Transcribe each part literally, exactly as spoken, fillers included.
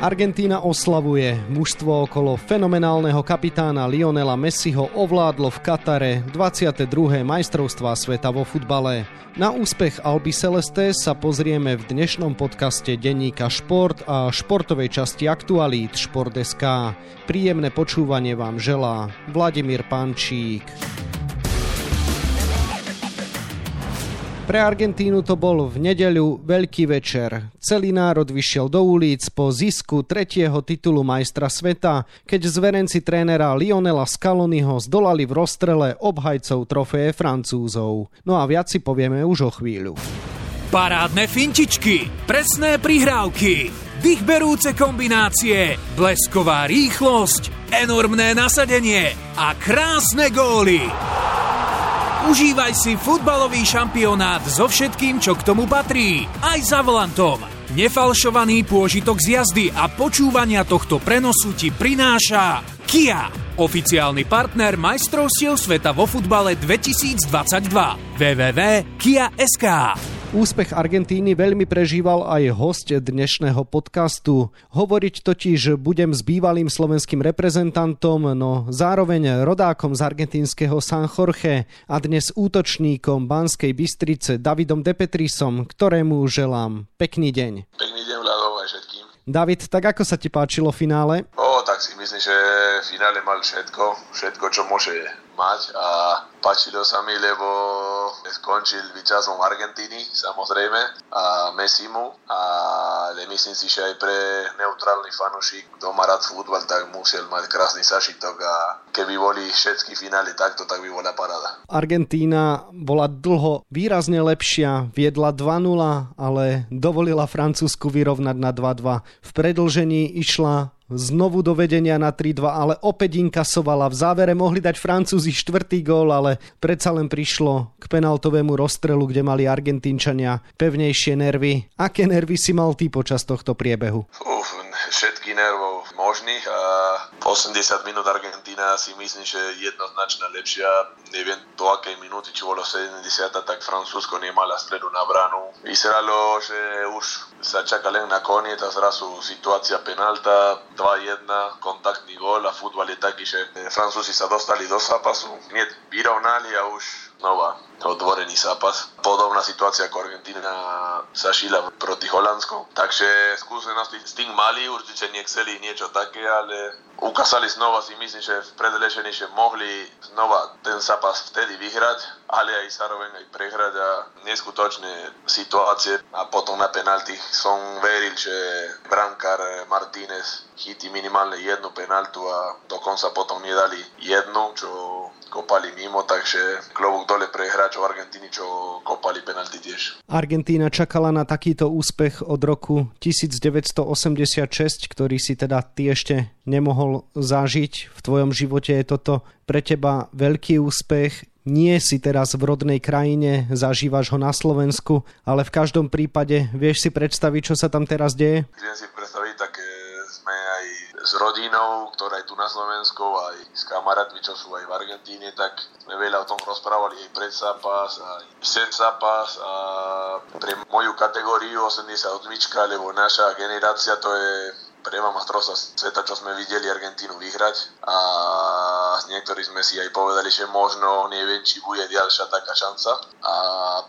Argentína oslavuje. Mužstvo okolo fenomenálneho kapitána Lionela Messiho ovládlo v Katare dvadsiate druhé majstrovstvá sveta vo futbale. Na úspech Albiceleste sa pozrieme v dnešnom podcaste denníka Šport a športovej časti aktualít Šport.sk. Príjemné počúvanie vám želá Vladimír Pančík. Pre Argentínu to bol v nedeľu veľký večer. Celý národ vyšiel do ulic po zisku tretieho titulu majstra sveta, keď zverenci trénera Lionela Scaloniho zdolali v rozstrele obhajcov trofeje Francúzov. No a viac si povieme už o chvíľu. Parádne fintičky, presné prihrávky, dýchberúce kombinácie, blesková rýchlosť, enormné nasadenie a krásne góly. Užívaj si futbalový šampionát so všetkým, čo k tomu patrí, aj za volantom. Nefalšovaný pôžitok z jazdy a počúvania tohto prenosu ti prináša KIA, oficiálny partner majstrovstiev sveta vo futbale dvetisícdvadsaťdva. w w w bodka kia bodka es ká. Úspech Argentíny veľmi prežíval aj host dnešného podcastu. Hovoriť totiž budem s bývalým slovenským reprezentantom, no zároveň rodákom z argentínskeho San Jorge a dnes útočníkom Banskej Bystrice Davidom de Petrisom, ktorému želám pekný deň. Pekný deň, Vlado, aj všetkým. David, tak ako sa ti páčilo finále? O, tak si myslím, že v finále mal všetko, všetko, čo môže mať a páčilo sa mi, lebo skončil víťazom Argentíny, samozrejme, a Messimu, ale myslím si, že aj pre neutrálny fanúšik, kto má rád futbal, tak musel mať krásny zážitok a keby boli všetky finále takto, tak by bola paráda. Argentína bola dlho výrazne lepšia, viedla dva nula, ale dovolila Francúzsku vyrovnať na dva dva. V predĺžení išla znovu do vedenia na tri dva, ale opäť inkasovala. V závere mohli dať Francúzi štvrtý gól, ale predsa len prišlo k penaltovému rozstrelu, kde mali Argentínčania pevnejšie nervy. Aké nervy si mal ty počas tohto priebehu? Uf, všetky nervov možných a osemdesiat minút Argentína si myslím, že jednoznačne lepšia. Neviem do akej minúty, či bolo sedemdesiat, tak Francúzsko nemala stredu na bránu. Vyzeralo, že už sa čaká len na koniec a zrazu situácia penálta dva jedna, kontaktný gól a futbal je taký, že Francúzi sa dostali do zápasu, hneď vyrovnali a už znova odvorený zápas. Podobná situácia ako Argentína sa šila proti Holandsko, takže skúsenosti s tým mali, určite nechceli niečo také, ale ukázali znova, si myslím, že v predlžení, že mohli znova ten zápas vtedy vyhrať, ale aj zároveň aj prehrať a neskutočné situácie a potom na penalty som veril, že brankár Martínez chytí minimálne jednu penaltu a dokonca potom nedali jednu, čo kopali mimo, takže klobúk dole pre hráčov Argentíny, čo kopali penalty tiež. Argentína čakala na takýto úspech od roku devätnásťstoosemdesiatšesť, ktorý si teda ty ešte nemohol zažiť. V tvojom živote je toto pre teba veľký úspech. Nie si teraz v rodnej krajine, zažívaš ho na Slovensku, ale v každom prípade vieš si predstaviť, čo sa tam teraz deje? Viem si predstaviť, tak sme aj s rodinou, ktorá je tu na Slovensku, aj s kamarátmi, čo sú aj v Argentíne, tak sme veľa o tom rozprávali aj pred zápas, aj sen zápas a pre moju kategóriu osemdesiatosem, lebo naša generácia to je prvá majstrovstvá sveta, čo sme videli Argentínu vyhrať a s niektorí sme si aj povedali, že možno neviem, či bude ďalšia taká šanca a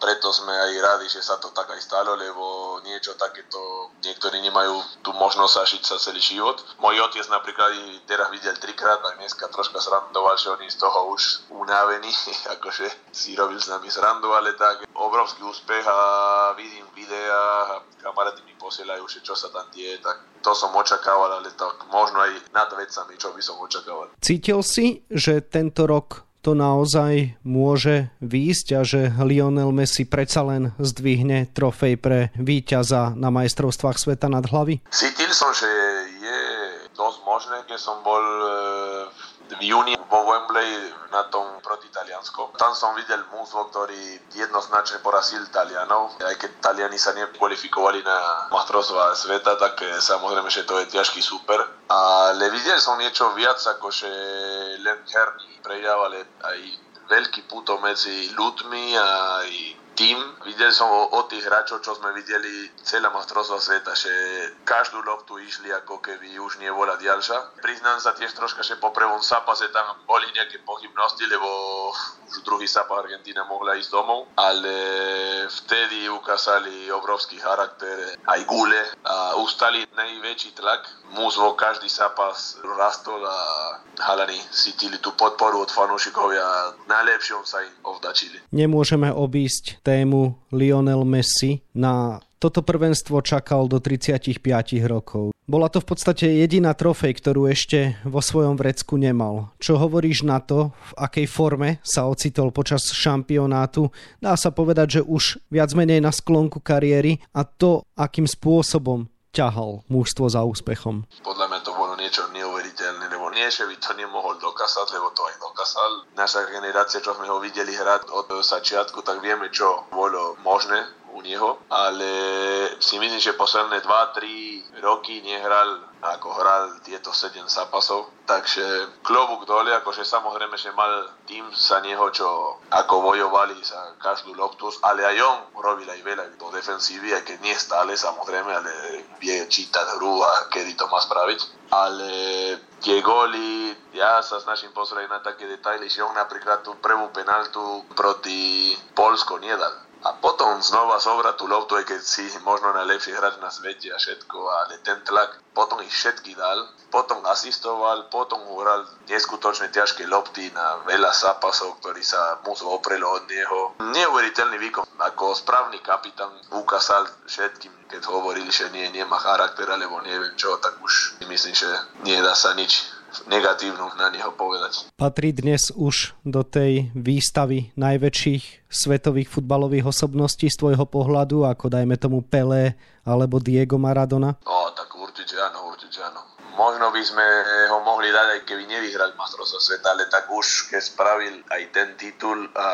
preto sme aj radi, že sa to tak aj stalo, lebo niečo takéto niektorí nemajú tú možnosť zažiť sa celý život. Môj otec napríklad teraz videl trikrát a dneska troška srandoval, že oni z toho už unavený, akože si robil s nami srandu, ale tak obrovský úspech a vidím videa a kamaráti mi posielajú, že čo sa tam deje, tak to som očakával, ale tak možno aj nad vecami, čo by som očakával. Cítil si, že tento rok to naozaj môže výjsť a že Lionel Messi predsa len zdvihne trofej pre víťaza na majstrovstvách sveta nad hlavy? Cítil som, že je dosť možné, keď som bol v júni vo Wembley na tom proti Taliansko. Tam som videl mužstvo, ktorý jednoznačne porazil Talianov. Aj keď Taliani sa nekvalifikovali na majstrovstvá sveta, tak samozrejme, že to je ťažký super. Ale videl som niečo viac, akože len herný prejav, ale aj veľký puto medzi ľuďmi a aj tým. videl som o, o tých hráčov, čo sme videli celé mostrovstvo sveta, že každú loptu išli ako keby už nebola ďalšia. Priznám sa tiež troška, že po prvom zápase tam boli nejaké pochybnosti, lebo už druhý zápas Argentína mohla ísť domov, ale vtedy ukázali obrovský charakter, aj gule a ustali najväčší tlak. Múzvo každý zápas rastol a halani cítili tú podporu od fanúšikov a najlepšom sa im ovdačili. Nemôžeme obísť tému Lionel Messi. Na toto prvenstvo čakal do tridsaťpäť rokov. Bola to v podstate jediná trofej, ktorú ešte vo svojom vrecku nemal. Čo hovoríš na to, v akej forme sa ocitol počas šampionátu? Dá sa povedať, že už viac menej na sklonku kariéry a to, akým spôsobom ťahal mužstvo za úspechom. Podľa mňa to bolo niečo neuveriteľné, lebo nie, že by to nemohol dokázať, lebo to aj dokázal. Naša generácia, čo sme ho videli hrať od začiatku, tak vieme, čo bolo možné u neho, ale si myslím, že posledné dva tri roky nehral ako hral tieto sedem zápasov, takže klobúk dole, akože samozrejme, že mal tým za neho, čo ako bojovali za každú loptu, ale aj on robil aj veľa do defensívy, aj keď nie stále, samozrejme, ale vie čítať hru a kedy to má spraviť. Ale tie góly, ja sa snažím pozrieť na také detaily, že on napríklad tú prvú penáltu proti Poľsko nedal. A potom znova zobra tú loptu, aj keď si možno najlepší hráč na svete a všetko, ale ten tlak, potom ich všetky dal, potom asistoval, potom hral neskutočne ťažké lopty na veľa zápasov, ktorý sa musel oprelo od neho. Neuveriteľný výkon, ako správny kapitán ukázal všetkým, keď hovorili, že nie, nemá charakter, alebo neviem čo, tak už myslím, že nedá sa nič negatívnu na neho povedať. Patrí dnes už do tej výstavy najväčších svetových futbalových osobností z tvojho pohľadu, ako dajme tomu Pelé alebo Diego Maradona? O, tak určite áno, určite áno. Možno by sme ho mohli dať, aj keby nevyhral majstrovstvo sveta, ale tak už keď spravil aj ten titul a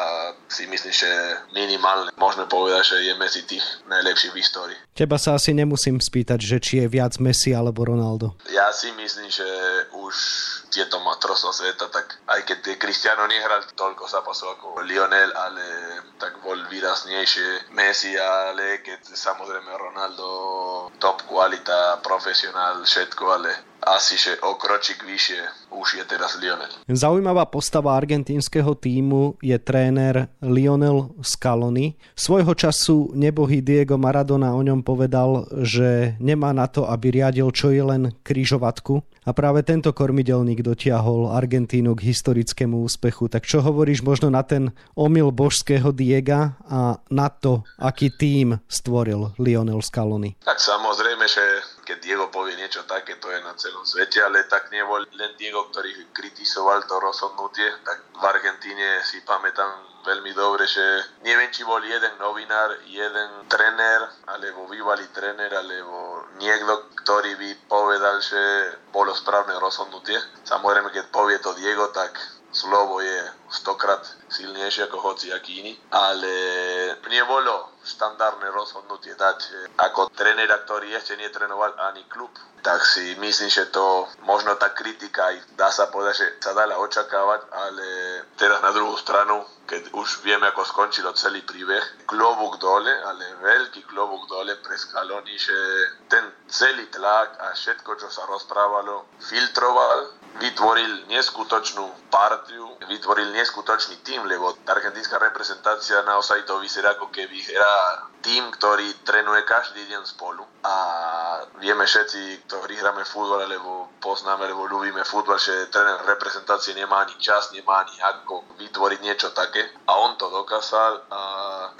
si myslím, že minimálne môžeme povedať, že je medzi tých najlepších v histórii. Teba sa asi nemusím spýtať, že či je viac Messi alebo Ronaldo. Ja si myslím, že už tieto majstrovstvá sveta, tak aj keď Cristiano nehral toľko zápasov ako Lionel, ale tak bol výraznejšie Messi, ale keď samozrejme Ronaldo top kvalita, profesionál, všetko, ale asi, že o kročík vyššie už je teraz Lionel. Zaujímavá postava argentínskeho tímu je tréner Lionel Scaloni. Svojho času nebohý Diego Maradona o ňom povedal, že nemá na to, aby riadil čo je len križovatku. A práve tento kormidelník dotiahol Argentínu k historickému úspechu. Tak čo hovoríš možno na ten omyl božského Diega a na to, aký tím stvoril Lionel Scaloni? Tak samozrejme, že keď Diego povie niečo také, to je na celom svete, ale tak nebol len Diego, ktorý kritizoval to rozhodnutie. Tak v Argentíne si pamätám veľmi dobre, že neviem, či bol jeden novinár, jeden tréner, alebo bývalý tréner, alebo niekto, ktorý by povedal, že bolo správne rozhodnutie. Samozrejme, keď povie to Diego, tak slovo je stokrát silnejšie ako hociaký iný, ale nebolo štandardné rozhodnutie dať ako tréner, ktorý ešte netrenoval ani klub. Tak si myslím, že to možno tá kritika aj dá sa povedať, že sa dala očakávať, ale teraz na druhú stranu, keď už vieme, ako skončilo celý príbeh, klobúk dole, ale veľký klobúk dole pre Scaloni, že ten celý tlak a všetko, čo sa rozprávalo, filtroval, vytvoril neskutočnú partiu, vytvoril neskutočný tím, lebo argentínska reprezentácia naozaj to vyzerá ako keby hra tým, ktorý trénuje každý deň spolu a vieme všetci, ktorí hráme futbal, alebo poznáme, alebo ľúbime futbal, že tréner reprezentácie nemá ani čas, nemá ani ako vytvoriť niečo také a on to dokázal a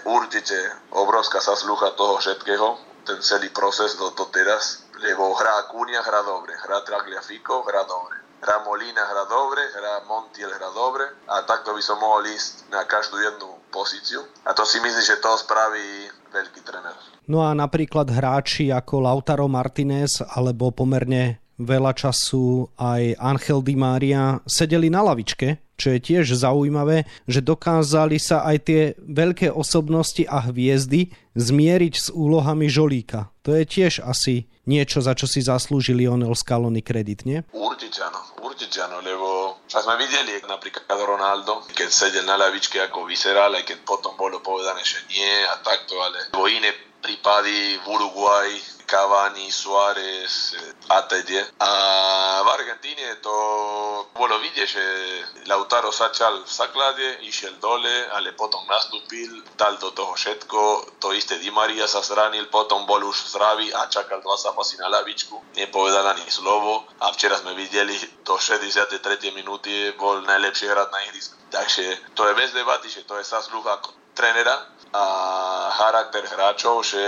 určite obrovská zasluha toho všetkého, ten celý proces do to teraz, lebo hrá Acuña, hrá dobre, hrá Tagliafico, hrá dobre. Hra Molina hra dobre, hra Montiel hra dobre a takto by som mohol ísť na každú jednu pozíciu a to si myslím, že to spraví veľký trenér. No a napríklad hráči ako Lautaro Martinez alebo pomerne veľa času aj Angel Di Maria sedeli na lavičke, čo je tiež zaujímavé, že dokázali sa aj tie veľké osobnosti a hviezdy zmieriť s úlohami žolíka. To je tiež asi niečo, za čo si zaslúžil Lionel Scaloni kredit, nie? Určite áno, určite áno, lebo A sme videli napríklad Ronaldo, keď sedel na lavičke, ako vyzeral, aj keď potom bolo povedané, že nie a takto, ale vo iné prípady v Uruguai, Cavani, Suárez a teď. A v Argentíne to bolo vidieť, že Lautaro začal v základe, išiel dole, ale potom nastúpil, dal do toho všetko, to isté Di Maria sa zranil, potom bol už zdravý a čakal dva zápasy na lavičku, nepovedal ani slovo a včera sme videli, do šesťdesiatej tretej minúty bol najlepší hráč na ihrisku. Takže to je bez debaty, že to je zásluha trénera a charakter hráčov, že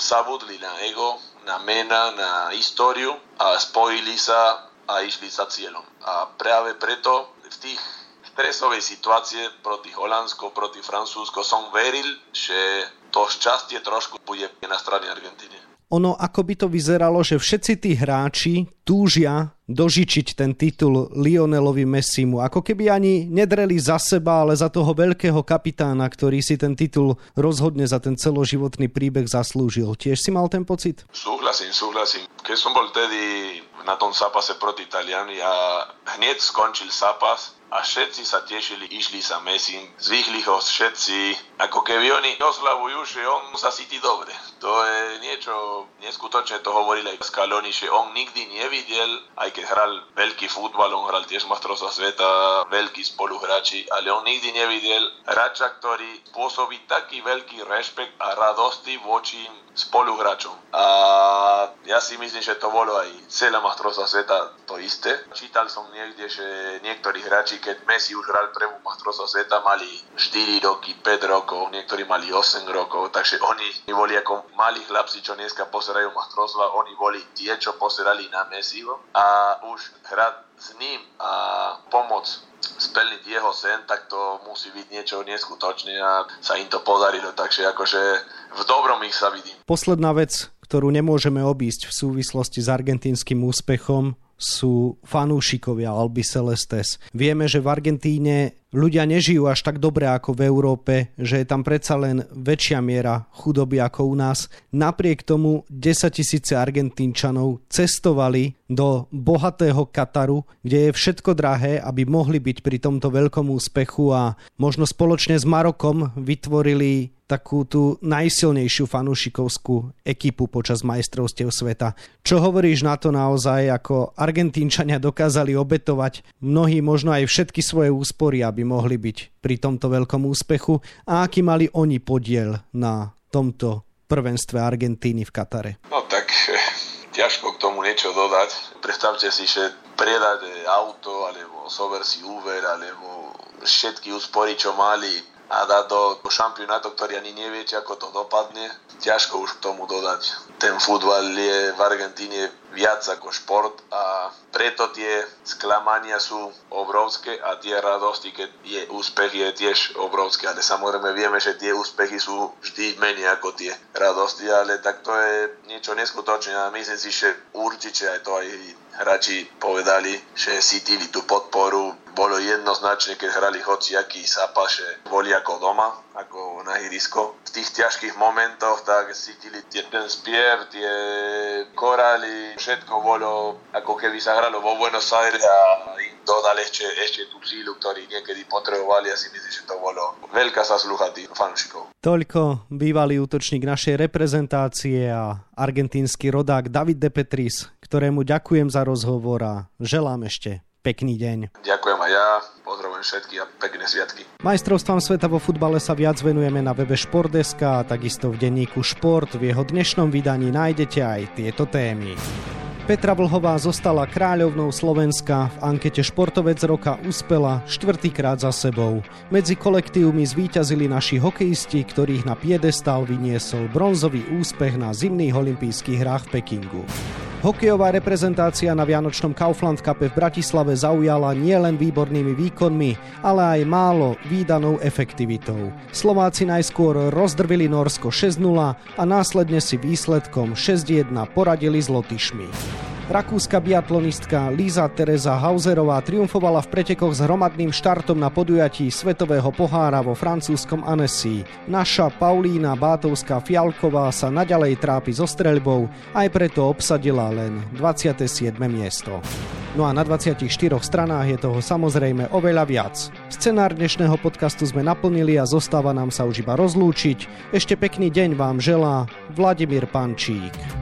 zabudli na ego, na mena, na históriu a spojili sa a išli za cieľom. A práve preto v tých stresovej situácii proti Holandsko, proti Francúzsko som veril, že to šťastie trošku bude na strane Argentíny. Ono, ako by to vyzeralo, že všetci tí hráči túžia dožičiť ten titul Lionelovi Messimu. Ako keby ani nedreli za seba, ale za toho veľkého kapitána, ktorý si ten titul rozhodne za ten celoživotný príbeh zaslúžil. Tiež si mal ten pocit? Súhlasím, súhlasím. Keď som bol tedy na tom zápase proti Taliani a hneď skončil zápas, a všetci sa tešili, išli sa Messim, zvýhli ho všetci, ako keby oni oslavujú, že on sa cíti dobre. To je niečo neskutočné, to hovoril aj Scaloni, že on nikdy nevidel, aj keď hral veľký futbal, on hral tiež majstrovstvá sveta, veľký spoluhráči, ale on nikdy nevidel hráča, ktorý pôsobí taký veľký rešpekt a radosti voči spoluhráčom. A ja si myslím, že to bolo aj celá majstrovstvá sveta to isté. Čítal som niekde, že niektorí hráči, keď Messi už hral prvú majstrovstvá sveta, mali štyri roky, päť rokov, niektorí mali osem rokov, takže oni boli ako malí chlapci, čo dneska pozerajú majstrovstvá, oni boli tie, čo pozerali na Messiho a už hrať s ním a pomoc splniť jeho sen, tak to musí byť niečo neskutočné a sa im to podarilo, takže akože v dobrom ich sa vidím. Posledná vec, ktorú nemôžeme obísť v súvislosti s argentínskym úspechom, sú fanúšikovia Albicelestes. Vieme, že v Argentíne ľudia nežijú až tak dobre ako v Európe, že je tam predsa len väčšia miera chudoby ako u nás. Napriek tomu desaťtisíc Argentínčanov cestovali do bohatého Kataru, kde je všetko drahé, aby mohli byť pri tomto veľkom úspechu a možno spoločne s Marokom vytvorili takú tú najsilnejšiu fanúšikovskú ekipu počas majstrovstiev sveta. Čo hovoríš na to naozaj, ako Argentínčania dokázali obetovať mnohí, možno aj všetky svoje úspory, aby mohli byť pri tomto veľkom úspechu a aký mali oni podiel na tomto prvenstve Argentíny v Katare? No tak ťažko k tomu niečo dodať. Predstavte si, že predať auto, alebo zober si Uber, alebo všetky úspory, čo mali, a dať do šampionátu, ktorý ani neviete, ako to dopadne. Ťažko už k tomu dodať. Ten futbal je v Argentíne viac ako šport a preto tie sklamania sú obrovské a tie radosti, keď je úspech, je tiež obrovské. Ale samozrejme vieme, že tie úspechy sú vždy menej ako tie radosti, ale tak to je niečo neskutočné a myslím si, že určite aj to aj hráči povedali, že cítili tú podporu. Bolo jednoznačne, keď hrali hociaký zápas, že boli ako doma, ako na ihrisko. V tých ťažkých momentoch tak cítili tie, ten spiev, tie korály, všetko bolo ako keby sa hralo vo Buenos Aires a im dodali ešte, ešte tú sílu, ktorý niekedy potrebovali a si myslím, že to bolo veľká zasluha tých fanúšikov. Toľko bývalý útočník našej reprezentácie a argentínsky rodák David de Petris, ktorému ďakujem za rozhovor a želám ešte pekný deň. Ďakujem aj ja, pozdravujem všetky a pekné sviatky. Majstrovstvám sveta vo futbale sa viac venujeme na webe šport bodka es ká a takisto v denníku Šport. V jeho dnešnom vydaní nájdete aj tieto témy. Petra Vlhová zostala kráľovnou Slovenska, v ankete Športovec roka uspela štvrtýkrát za sebou. Medzi kolektívmi zvíťazili naši hokejisti, ktorých na piedestál vyniesol bronzový úspech na zimných olympijských hrách v Pekingu. Hokejová reprezentácia na Vianočnom Kaufland Cupe v Bratislave zaujala nielen výbornými výkonmi, ale aj málo výdanou efektivitou. Slováci najskôr rozdrvili Nórsko šesť nula a následne si výsledkom šesť jedna poradili s Lotyšmi. Rakúska biatlonistka Lisa Teresa Houserová triumfovala v pretekoch s hromadným štartom na podujatí Svetového pohára vo francúzskom Annecy. Naša Paulína Bátovska-Fialková sa naďalej trápi so streľbou, aj preto obsadila len dvadsiate siedme miesto. No a na dvadsiatich štyroch stranách je toho samozrejme oveľa viac. Scenár dnešného podcastu sme naplnili a zostáva nám sa už iba rozlúčiť. Ešte pekný deň vám želá Vladimír Pančík.